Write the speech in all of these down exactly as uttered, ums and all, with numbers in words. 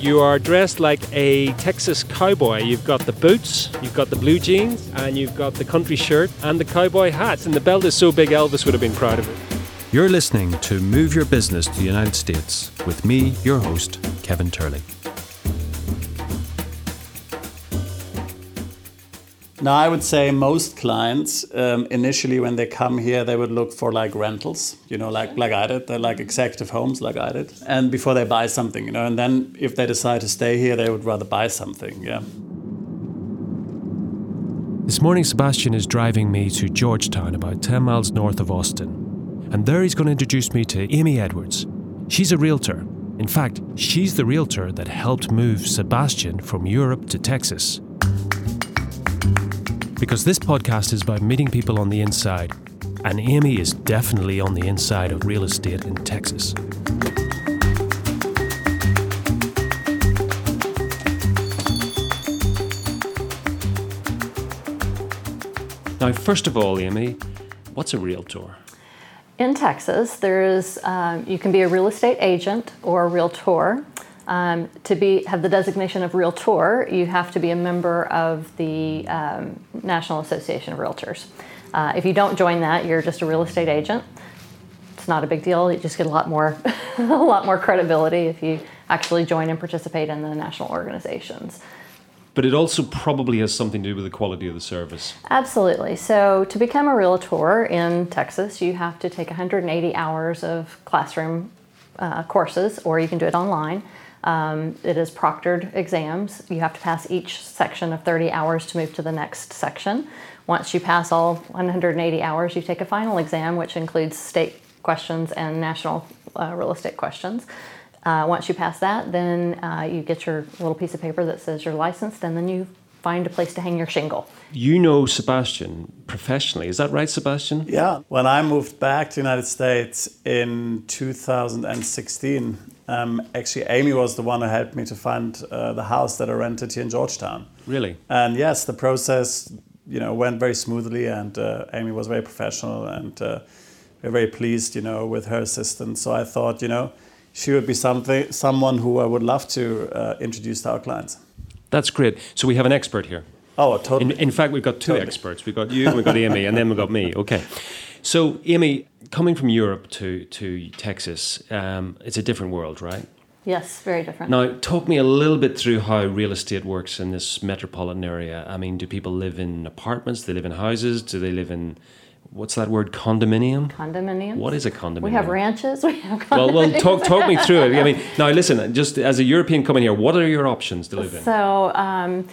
You are dressed like a Texas cowboy. You've got the boots, you've got the blue jeans, and you've got the country shirt and the cowboy hats. And the belt is so big Elvis would have been proud of it. You're listening to Move Your Business to the United States with me, your host, Kevin Turley. Now, I would say most clients, um, initially when they come here, they would look for like rentals, you know, like, like I did. They're like executive homes like I did. And before they buy something, you know, and then if they decide to stay here, they would rather buy something, yeah. This morning, Sebastian is driving me to Georgetown, about ten miles north of Austin. And there he's going to introduce me to Amy Edwards. She's a realtor. In fact, she's the realtor that helped move Sebastian from Europe to Texas. Because this podcast is about meeting people on the inside, and Amy is definitely on the inside of real estate in Texas. Now, first of all, Amy, what's a realtor? In Texas, there's um, you can be a real estate agent or a realtor. Um, to be have the designation of realtor, you have to be a member of the um, National Association of Realtors. Uh, if you don't join that, you're just a real estate agent. It's not a big deal. You just get a lot more, a lot more credibility if you actually join and participate in the national organizations. But it also probably has something to do with the quality of the service. Absolutely. So to become a realtor in Texas, you have to take one hundred eighty hours of classroom uh, courses, or you can do it online. Um, it is proctored exams. You have to pass each section of thirty hours to move to the next section. Once you pass all one hundred eighty hours, you take a final exam, which includes state questions and national uh, real estate questions. Uh, once you pass that, then uh, you get your little piece of paper that says you're licensed, and then you find a place to hang your shingle. You know Sebastian professionally. Is that right, Sebastian? Yeah. When I moved back to the United States in two thousand sixteen, um, actually Amy was the one who helped me to find uh, the house that I rented here in Georgetown. Really? And yes, the process, you know, went very smoothly, and uh, Amy was very professional, and uh, we were very pleased, you know, with her assistance. So I thought, you know, she would be something, someone who I would love to uh, introduce to our clients. That's great. So we have an expert here. Oh, totally. In, in fact, we've got two totally. experts. We've got you, and we've got Amy, and then we've got me. Okay. So, Amy, coming from Europe to, to Texas, um, it's a different world, right? Yes, very different. Now, talk me a little bit through how real estate works in this metropolitan area. I mean, do people live in apartments? Do they live in houses? Do they live in... What's that word? Condominium? Condominium. What is a condominium? We have ranches. We have condominiums. Well, well talk, talk me through it. I mean, now listen, just as a European coming here, what are your options to live in? So um,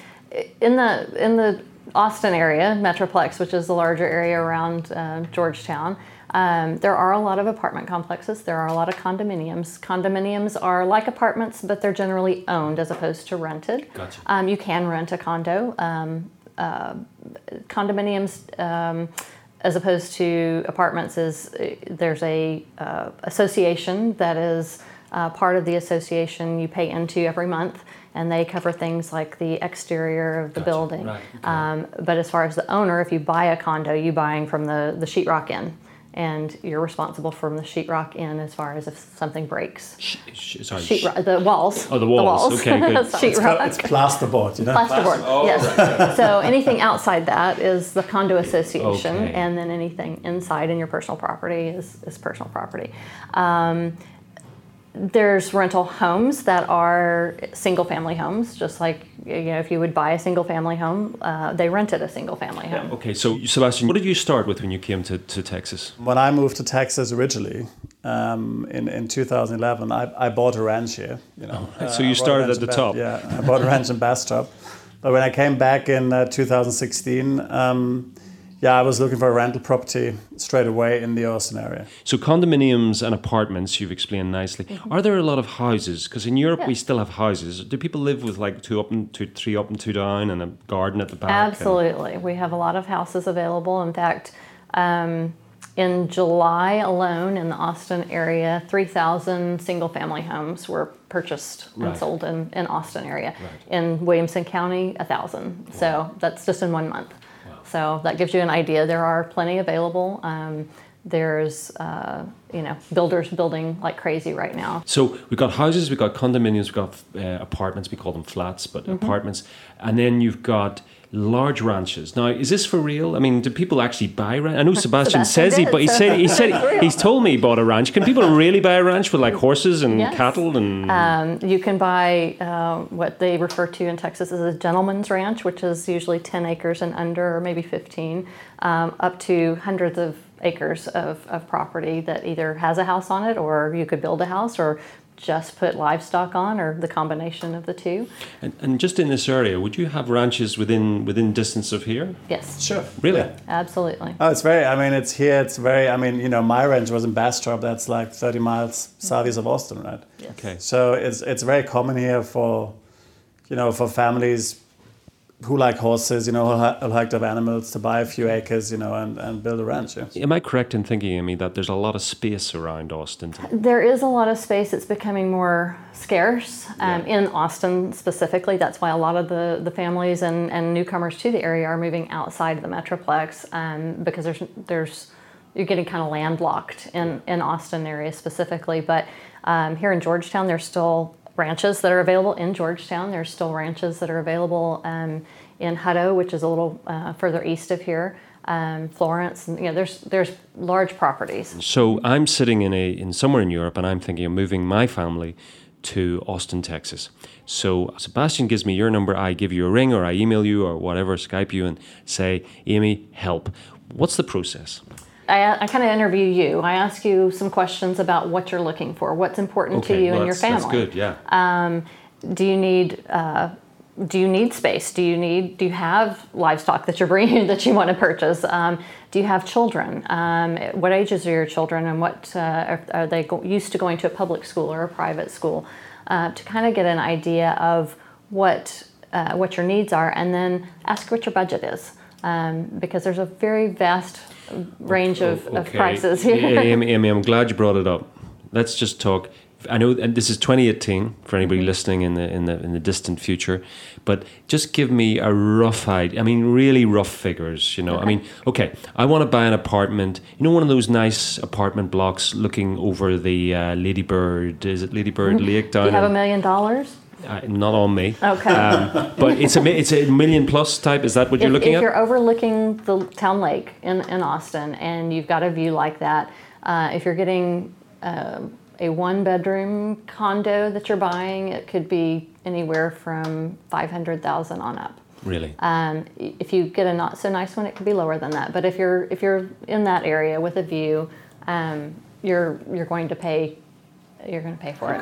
in the in the Austin area, Metroplex, which is the larger area around uh, Georgetown, um, there are a lot of apartment complexes. There are a lot of condominiums. Condominiums are like apartments, but they're generally owned as opposed to rented. Gotcha. Um, you can rent a condo. Um, uh, condominiums... Um, As opposed to apartments, is there's a uh, association that is uh, part of the association you pay into every month, and they cover things like the exterior of the gotcha. building. Right. Okay. Um, but as far as the owner, if you buy a condo, you're buying from the, the sheetrock in, and you're responsible from the sheetrock in as far as if something breaks. Sh- sh- sorry, sheetrock, sh- the walls. Oh, the walls. The walls. Okay, good. sheetrock. It's, it's plasterboard, you know. Plasterboard. Oh, yes. Right, right. So anything outside that is the condo association, okay. And then anything inside in your personal property is, is personal property. Um, There's rental homes that are single-family homes, just like, you know, if you would buy a single-family home, uh, they rented a single-family home. Yeah. Okay, so Sebastian, what did you start with when you came to, to Texas? When I moved to Texas originally, um, in, in two thousand eleven, I, I bought a ranch here. You know, oh, right. So uh, you started at the top. Ba- yeah, I bought a ranch in Bastrop. But when I came back in uh, two thousand sixteen, um, yeah, I was looking for a rental property straight away in the Austin area. So condominiums and apartments, you've explained nicely. Mm-hmm. Are there a lot of houses? Because in Europe, yeah. we still have houses. Do people live with like two up and two, three up and two down and a garden at the back? Absolutely. And... We have a lot of houses available. In fact, um, in July alone in the Austin area, three thousand single-family homes were purchased right. and sold in, in Austin area. Right. In Williamson County, one thousand. Wow. So that's just in one month. So that gives you an idea. There are plenty available. Um, there's, uh, you know, builders building like crazy right now. So we've got houses, we've got condominiums, we've got uh, apartments, we call them flats, but mm-hmm. apartments. And then you've got large ranches. Now, is this for real? I mean, do people actually buy ranch? I know Sebastian, Sebastian says did, he, but he so said he said he's told me he bought a ranch. Can people really buy a ranch with like horses and yes. cattle and? Um, you can buy uh, what they refer to in Texas as a gentleman's ranch, which is usually ten acres and under, or maybe fifteen, um, up to hundreds of acres of, of property that either has a house on it, or you could build a house, or just put livestock on, or the combination of the two. And, and just in this area, would you have ranches within within distance of here? Yes. Sure. Really? Yeah. Absolutely. Oh, it's very, I mean, it's here, it's very, I mean, you know, my ranch was in Bastrop, that's like thirty miles southeast of Austin, right? Yes. Okay. So it's it's very common here for, you know, for families who like horses, you know, who like to have animals, to buy a few acres, you know, and, and build a ranch. Yeah. Am I correct in thinking, Amy, that there's a lot of space around Austin? There is a lot of space. It's becoming more scarce um, yeah. in Austin specifically. That's why a lot of the, the families and, and newcomers to the area are moving outside the Metroplex um, because there's there's you're getting kind of landlocked in, in Austin area specifically. But um, here in Georgetown, there's still ranches that are available in Georgetown. There's still ranches that are available um, in Hutto, which is a little uh, further east of here, um, Florence. And, you know, there's there's large properties. So I'm sitting in a in somewhere in Europe, and I'm thinking of moving my family to Austin, Texas. So Sebastian gives me your number. I give you a ring, or I email you, or whatever, Skype you, and say, Amy, help. What's the process? I, I kind of interview you. I ask you some questions about what you're looking for, what's important okay, to you well, and your family. That's good, yeah. Um, do you need uh, do you need space? Do you need do you have livestock that you're bringing that you want to purchase? Um, do you have children? Um, what ages are your children, and what uh, are, are they go- used to going to a public school or a private school? Uh, to kind of get an idea of what uh, what your needs are, and then ask what your budget is, um, because there's a very vast range of, okay. of prices here. Yeah, Amy, Amy, I'm glad you brought it up. Let's just talk. I know this is twenty eighteen for anybody mm-hmm. listening in the in the in the distant future, but just give me a rough idea. I mean, really rough figures. You know, okay. I mean, okay, I want to buy an apartment. You know, one of those nice apartment blocks looking over the uh, Lady Bird. Is it Lady Bird mm-hmm. Lake down? Do you have a million dollars? Uh, not on me. Okay. Um, but it's a it's a million plus type. Is that what you're if, looking if at? If you're overlooking the town lake in, in Austin and you've got a view like that, uh, if you're getting uh, a one bedroom condo that you're buying, it could be anywhere from five hundred thousand dollars on up. Really? Um, if you get a not so nice one, it could be lower than that. But if you're if you're in that area with a view, um, you're you're going to pay you're going to pay for it.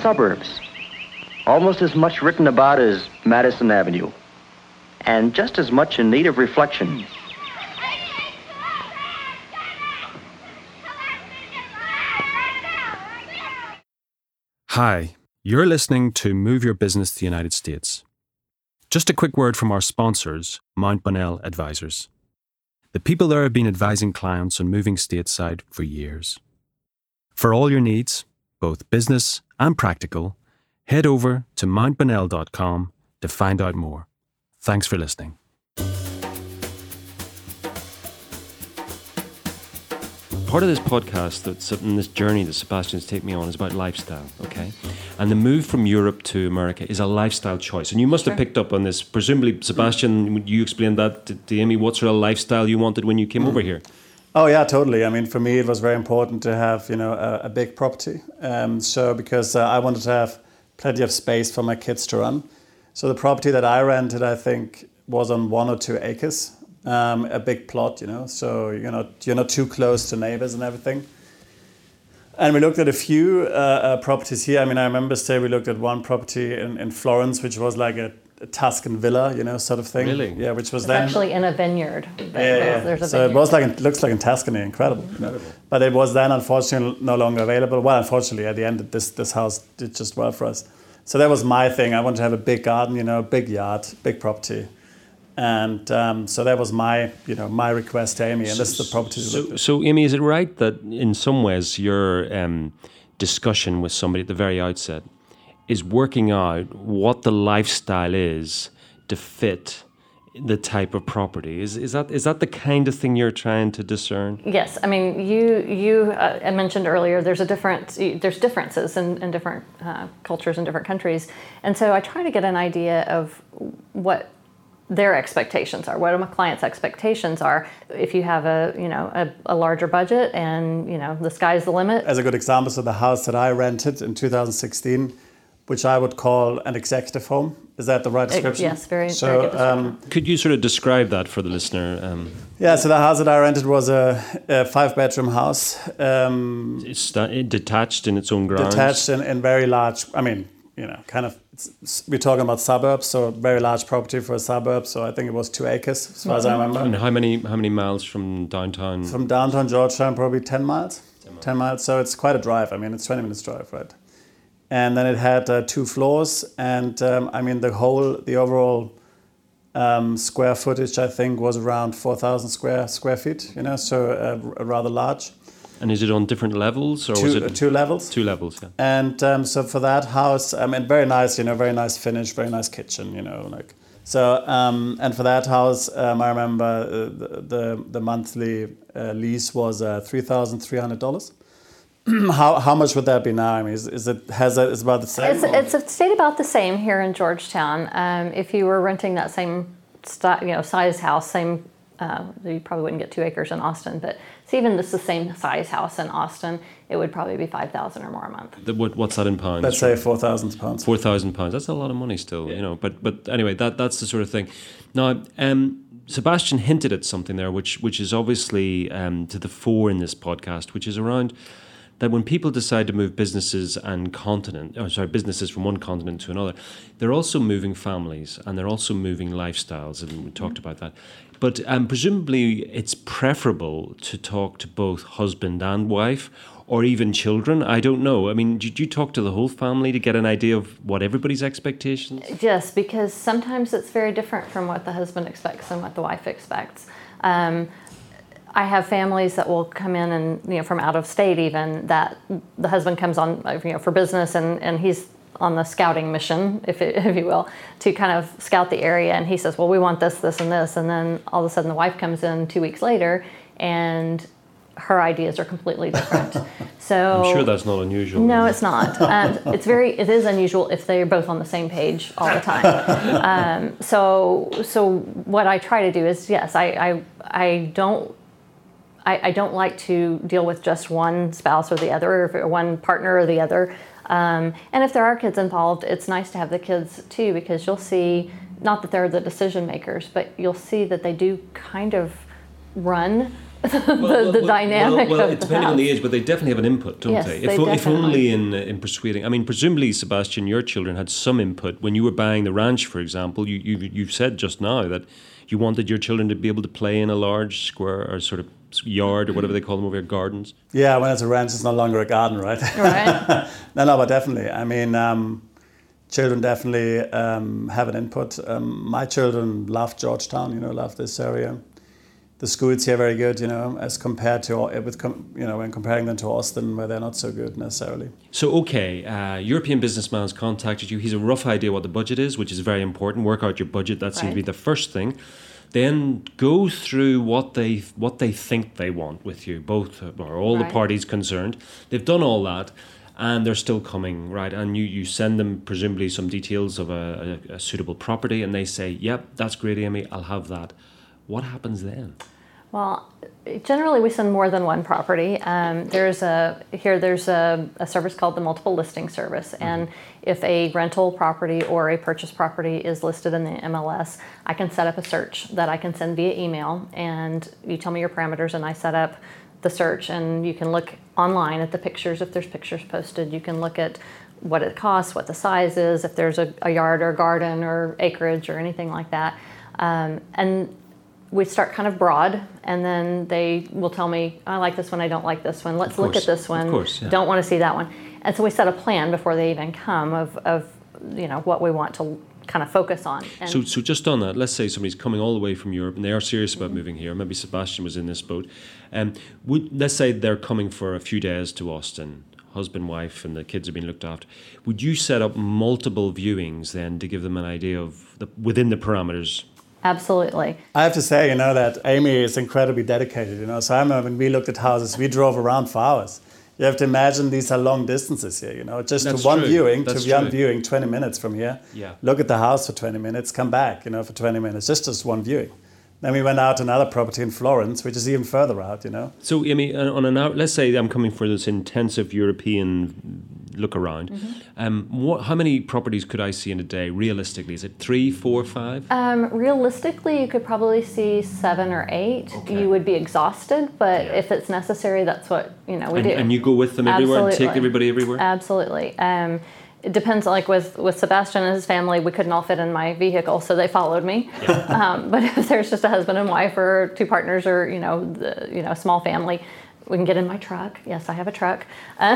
Suburbs, almost as much written about as Madison Avenue, and just as much in need of reflection. Hi, you're listening to Move Your Business to the United States. Just a quick word from our sponsors, Mount Bonnell Advisors. The people there have been advising clients on moving stateside for years. For all your needs, both business and practical, head over to mount bonnell dot com to find out more. Thanks for listening. Part of this podcast, that's in this journey that Sebastian's taken me on, is about lifestyle, okay? And the move from Europe to America is a lifestyle choice. And you must sure. have picked up on this. Presumably, Sebastian, you explained that to, to Amy, what sort of lifestyle you wanted when you came mm. over here. Oh yeah, totally. I mean, for me, it was very important to have, you know, a, a big property. Um, so because uh, I wanted to have plenty of space for my kids to run. So the property that I rented, I think, was on one or two acres, um, a big plot, you know. So you know, you're not too close to neighbors and everything. And we looked at a few uh, uh, properties here. I mean, I remember say we looked at one property in, in Florence, which was like a Tuscan villa, you know, sort of thing. Really? Yeah, which was it's then actually in a vineyard. Yeah, yeah. There's a so vineyard. It was like it looks like in Tuscany, incredible. incredible. You know? But it was then unfortunately no longer available. Well, unfortunately, at the end, this this house did just well for us. So that was my thing. I wanted to have a big garden, you know, big yard, big property, and um, so that was my, you know, my request to Amy, and so, this is the property. So, so, Amy, is it right that in some ways your um, discussion with somebody at the very outset is working out what the lifestyle is to fit the type of property. Is is that is that the kind of thing you're trying to discern? Yes, I mean, you you uh, I mentioned earlier there's a difference. There's differences in, in different uh, cultures and different countries, and so I try to get an idea of what their expectations are, what my clients' expectations are. If you have a, you know, a, a larger budget and, you know, the sky's the limit. As a good example, so the house that I rented in two thousand sixteen, which I would call an executive home. Is that the right description? Yes, very, so, very good description. Um, Could you sort of describe that for the listener? Um, yeah, so the house that I rented was a, a five-bedroom house. Um, it's detached in its own grounds? Detached and, and very large, I mean, you know, kind of, it's, we're talking about suburbs, so very large property for a suburb. So I think it was two acres, as far mm-hmm. as I remember. And how many how many miles from downtown? From downtown Georgetown, probably ten miles. ten miles. ten miles. So it's quite a drive. I mean, it's twenty minutes drive, right? And then it had uh, two floors. And um, I mean, the whole, the overall um, square footage, I think, was around four thousand square square feet, you know, so uh, rather large. And is it on different levels, or two, was it two levels? Two levels, yeah. And um, so for that house, I mean, very nice, you know, very nice finish, very nice kitchen, you know, like so. Um, and for that house, um, I remember uh, the, the the monthly uh, lease was uh, three thousand three hundred dollars. How how much would that be now? I mean, is, is it has that is about the same? It's, it's stayed about the same here in Georgetown. Um, if you were renting that same st- you know size house, same. Uh, you probably wouldn't get two acres in Austin, but it's even this the same size house in Austin. It would probably be five thousand or more a month. The, what, what's that in pounds? Let's say four thousand pounds. Four thousand pounds. That's a lot of money still, yeah. you know. But but anyway, that that's the sort of thing. Now, um, Sebastian hinted at something there, which which is obviously um, to the fore in this podcast, which is around that when people decide to move businesses and continent, or sorry, businesses from one continent to another, they're also moving families and they're also moving lifestyles, and we talked mm-hmm. about that. But um, presumably it's preferable to talk to both husband and wife, or even children. I don't know. I mean, did you talk to the whole family to get an idea of what everybody's expectations? Yes, because sometimes it's very different from what the husband expects and what the wife expects. Um, I have families that will come in and, you know, from out of state even, that the husband comes on, you know, for business, and, and he's on the scouting mission, if, it, if you will, to kind of scout the area. And he says, well, we want this, this, and this. And then all of a sudden the wife comes in two weeks later and her ideas are completely different. So I'm sure that's not unusual. No, it's not. Um, it's very, it is unusual if they're both on the same page all the time. Um, so so what I try to do is, yes, I I, I don't, I, I don't like to deal with just one spouse or the other, or one partner or the other. Um, and if there are kids involved, it's nice to have the kids too, because you'll see, not that they're the decision makers, but you'll see that they do kind of run the, well, well, the well, dynamic well, well, of it's the depending house. On the age, but they definitely have an input, don't yes, they? If, they if only in in persuading. I mean, presumably, Sebastian, your children had some input. When you were buying the ranch, for example, you you you said just now that you wanted your children to be able to play in a large square or sort of yard or whatever they call them over here, gardens. Yeah, when it's a ranch, it's no longer a garden, right? Right. no, no, but definitely. I mean, um, children definitely um, have an input. Um, my children love Georgetown, you know, love this area. The schools here are very good, you know, as compared to, with, you know, when comparing them to Austin, where they're not so good necessarily. So, okay, uh, European businessman's contacted you. He's a rough idea what the budget is, which is very important. Work out your budget. That seems right. to be the first thing. Then go through what they what they think they want with you, both or all right. the parties concerned. They've done all that, and they're still coming, right? And you, you send them presumably some details of a, a, a suitable property, and they say, "Yep, that's great, Amy. I'll have that." What happens then? Well, generally we send more than one property. Um, there's a here there's a, a service called the Multiple Listing Service, and mm-hmm. if a rental property or a purchase property is listed in the M L S, I can set up a search that I can send via email, and you tell me your parameters, and I set up the search, and you can look online at the pictures if there's pictures posted. You can look at what it costs, what the size is, if there's a, a yard or garden or acreage or anything like that, um, and. We start kind of broad, and then they will tell me, I like this one, I don't like this one, let's look at this one, of course, yeah. don't want to see that one. And so we set a plan before they even come of, of you know, what we want to kind of focus on. And so so just on that, let's say somebody's coming all the way from Europe and they are serious about mm-hmm. moving here, maybe Sebastian was in this boat, um, would, let's say they're coming for a few days to Austin. husband, wife, and the kids are being looked after, would you set up multiple viewings then to give them an idea of the, within the parameters? Absolutely. I have to say, you know, that Amy is incredibly dedicated, you know. So I remember when we looked at houses, we drove around for hours. You have to imagine these are long distances here, you know, just That's to one true. viewing, That's to one true. viewing, twenty minutes from here. Yeah. Look at the house for twenty minutes, come back, you know, for twenty minutes, just just one viewing. Then we went out to another property in Florence, which is even further out, you know. So, I mean, on an out, let's say I'm coming for this intensive European look around. Mm-hmm. Um, what? How many properties could I see in a day, realistically? Is it three, four, five? Um, realistically, you could probably see seven or eight. Okay. You would be exhausted, but yeah. if it's necessary, that's what, you know, we and, do. And you go with them everywhere Absolutely. and take everybody everywhere? Absolutely. Um, It depends, like with, with Sebastian and his family, we couldn't all fit in my vehicle, so they followed me. Yeah. Um, but if there's just a husband and wife or two partners or, you know, the, you know, small family, we can get in my truck. Yes, I have a truck. Uh,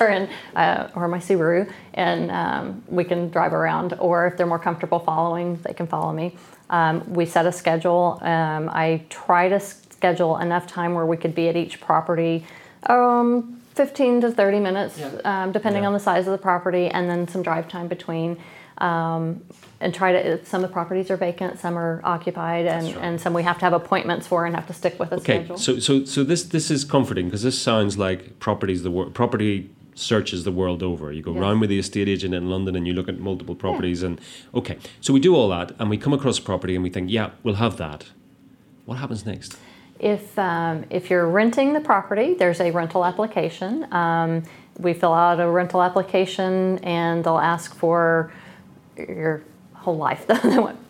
or in uh, or my Subaru, and um, we can drive around. Or if they're more comfortable following, they can follow me. Um, we set a schedule. Um, I try to schedule enough time where we could be at each property um fifteen to thirty minutes, yeah. um, depending yeah. on the size of the property, and then some drive time between. Um, and try to, some of the properties are vacant, some are occupied, and, right. and some we have to have appointments for and have to stick with a okay. schedule. Okay, so so so this this is comforting, because this sounds like properties the wor- property searches the world over. You go yes. round with the estate agent in London and you look at multiple properties, yeah. and okay, so we do all that, and we come across a property and we think, yeah, we'll have that. What happens next? If um, if you're renting the property, there's a rental application. Um, we fill out a rental application, and they'll ask for your whole life, the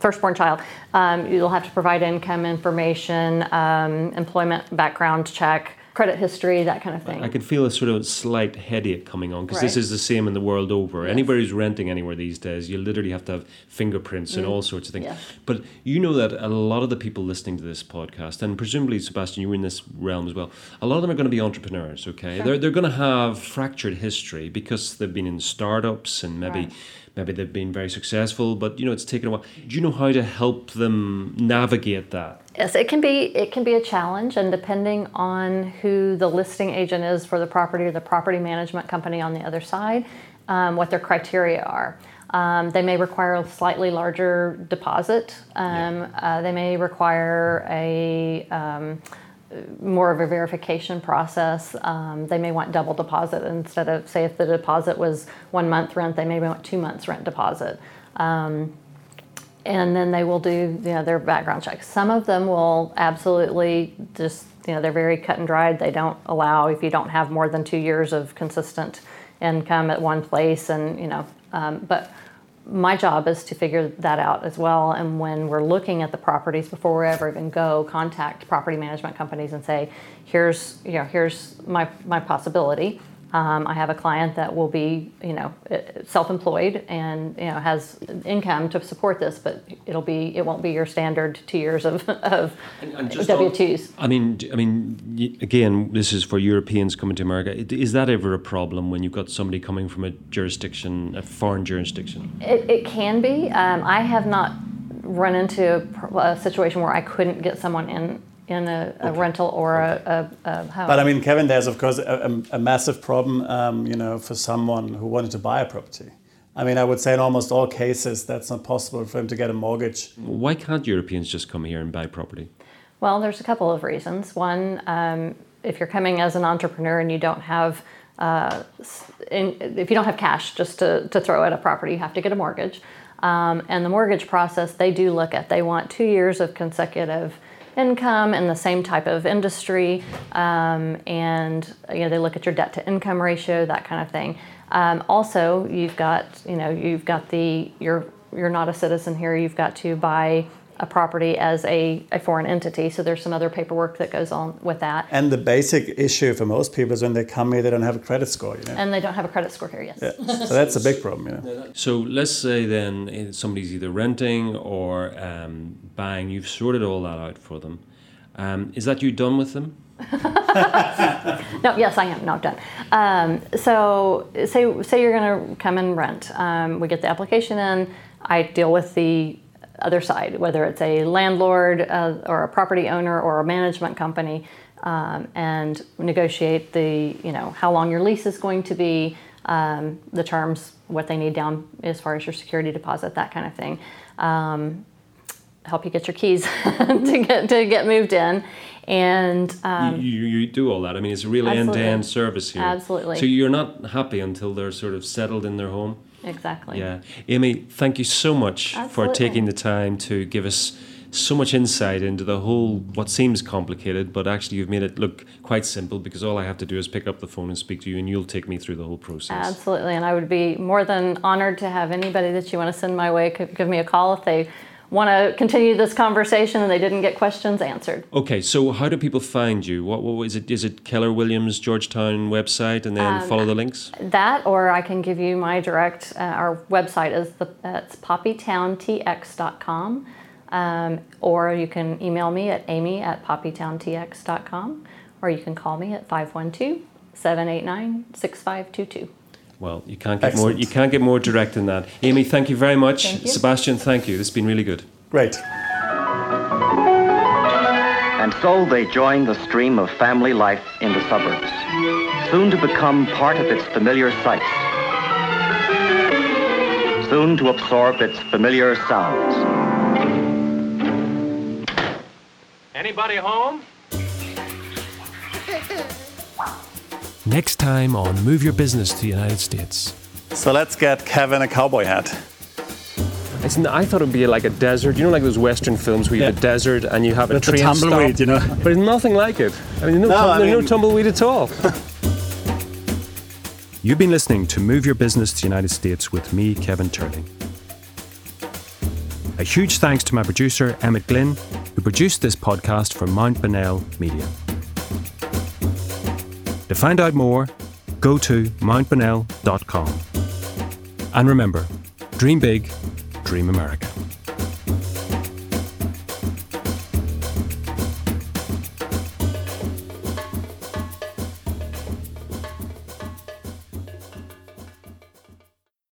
firstborn child. Um, you'll have to provide income information, um, employment background check, credit history, that kind of thing. I can feel a sort of slight headache coming on, because right. this is the same in the world over. Yes. Anybody who's renting anywhere these days, you literally have to have fingerprints mm. and all sorts of things. Yes. But you know that a lot of the people listening to this podcast, and presumably, Sebastian, you were in this realm as well, a lot of them are going to be entrepreneurs, okay? Sure. They're, they're going to have fractured history, because they've been in startups and maybe... Right. Maybe they've been very successful, but, you know, it's taken a while. Do you know how to help them navigate that? Yes, it can be it can be a challenge, and depending on who the listing agent is for the property or the property management company on the other side, um, what their criteria are. Um, they may require a slightly larger deposit. Um, yeah. uh, they may require a... Um, more of a verification process. Um, they may want double deposit instead of, say, if the deposit was one month rent, they may want two months rent deposit. Um, and then they will do, you know, their background checks. Some of them will absolutely just, you know, they're very cut and dried. They don't allow, if you don't have more than two years of consistent income at one place, and, you know, um, but my job is to figure that out as well. And when we're looking at the properties, before we ever even go, contact property management companies and say, here's, you know, here's my, my possibility. Um, I have a client that will be, you know, self-employed and, you know, has income to support this, but it'll be, it won't be your standard two years of, of and, and W two's. On, I mean, I mean, again, this is for Europeans coming to America. Is that ever a problem when you've got somebody coming from a jurisdiction, a foreign jurisdiction? It, it can be. Um, I have not run into a, a situation where I couldn't get someone in. in a, a okay. rental or okay. a, a, a house. But I mean, Kevin, there's of course a, a massive problem, um, you know, for someone who wanted to buy a property. I mean, I would say in almost all cases, that's not possible for him to get a mortgage. Why can't Europeans just come here and buy property? Well, there's a couple of reasons. One, um, if you're coming as an entrepreneur and you don't have, uh, in, if you don't have cash just to, to throw at a property, you have to get a mortgage. Um, and the mortgage process, they do look at, they want two years of consecutive income and the same type of industry, um, and, you know, they look at your debt to income ratio, that kind of thing. Um, also, you've got, you know, you've got the you're you're not a citizen here. You've got to buy a property as a, a foreign entity, so there's some other paperwork that goes on with that. And the basic issue for most people is when they come here, they don't have a credit score, you know. And they don't have a credit score here, yes. Yeah. So that's a big problem, you know. So let's say then somebody's either renting or um, buying. You've sorted all that out for them. Um, is that you done with them? No, yes, I am not done. Um, so say say you're going to come and rent. Um, we get the application in. I deal with the other side, whether it's a landlord uh, or a property owner or a management company. um, and negotiate the, you know, how long your lease is going to be, um, the terms, what they need down as far as your security deposit, that kind of thing. Um, help you get your keys to get to get moved in. And um, you, you, you do all that. I mean, it's a real absolutely. end-to-end service here. Absolutely. So you're not happy until they're sort of settled in their home. Exactly. Yeah. Amy, thank you so much absolutely. for taking the time to give us so much insight into the whole, what seems complicated, but actually you've made it look quite simple, because all I have to do is pick up the phone and speak to you, and you'll take me through the whole process. Absolutely. And I would be more than honored to have anybody that you want to send my way give me a call if they want to continue this conversation and they didn't get questions answered. Okay, so how do people find you? What, what is it? Is it Keller Williams Georgetown website, and then um, follow the links? That, or I can give you my direct. Uh, our website is the it's poppy town t x dot com, um, or you can email me at amy at poppy town t x dot com, or you can call me at five one two, seven eight nine, six five two two. Well, you can't get Excellent. more you can't get more direct than that. Amy, thank you very much. Thank you. Sebastian, thank you. This has been really good. Great. And so they join the stream of family life in the suburbs, soon to become part of its familiar sights, soon to absorb its familiar sounds. Anybody home? Next time on Move Your Business to the United States. So let's get Kevin a cowboy hat. It's, I thought it would be like a desert. You know, like those Western films where you yeah. have a desert and you have a train stop. It's a tumbleweed, you know. But there's nothing like it. I mean, no, no, tum- I mean, there's no tumbleweed at all. You've been listening to Move Your Business to the United States with me, Kevin Turley. A huge thanks to my producer, Emmett Glynn, who produced this podcast for Mount Bonnell Media. To find out more, go to mount bonnell dot com. And remember, dream big, dream America.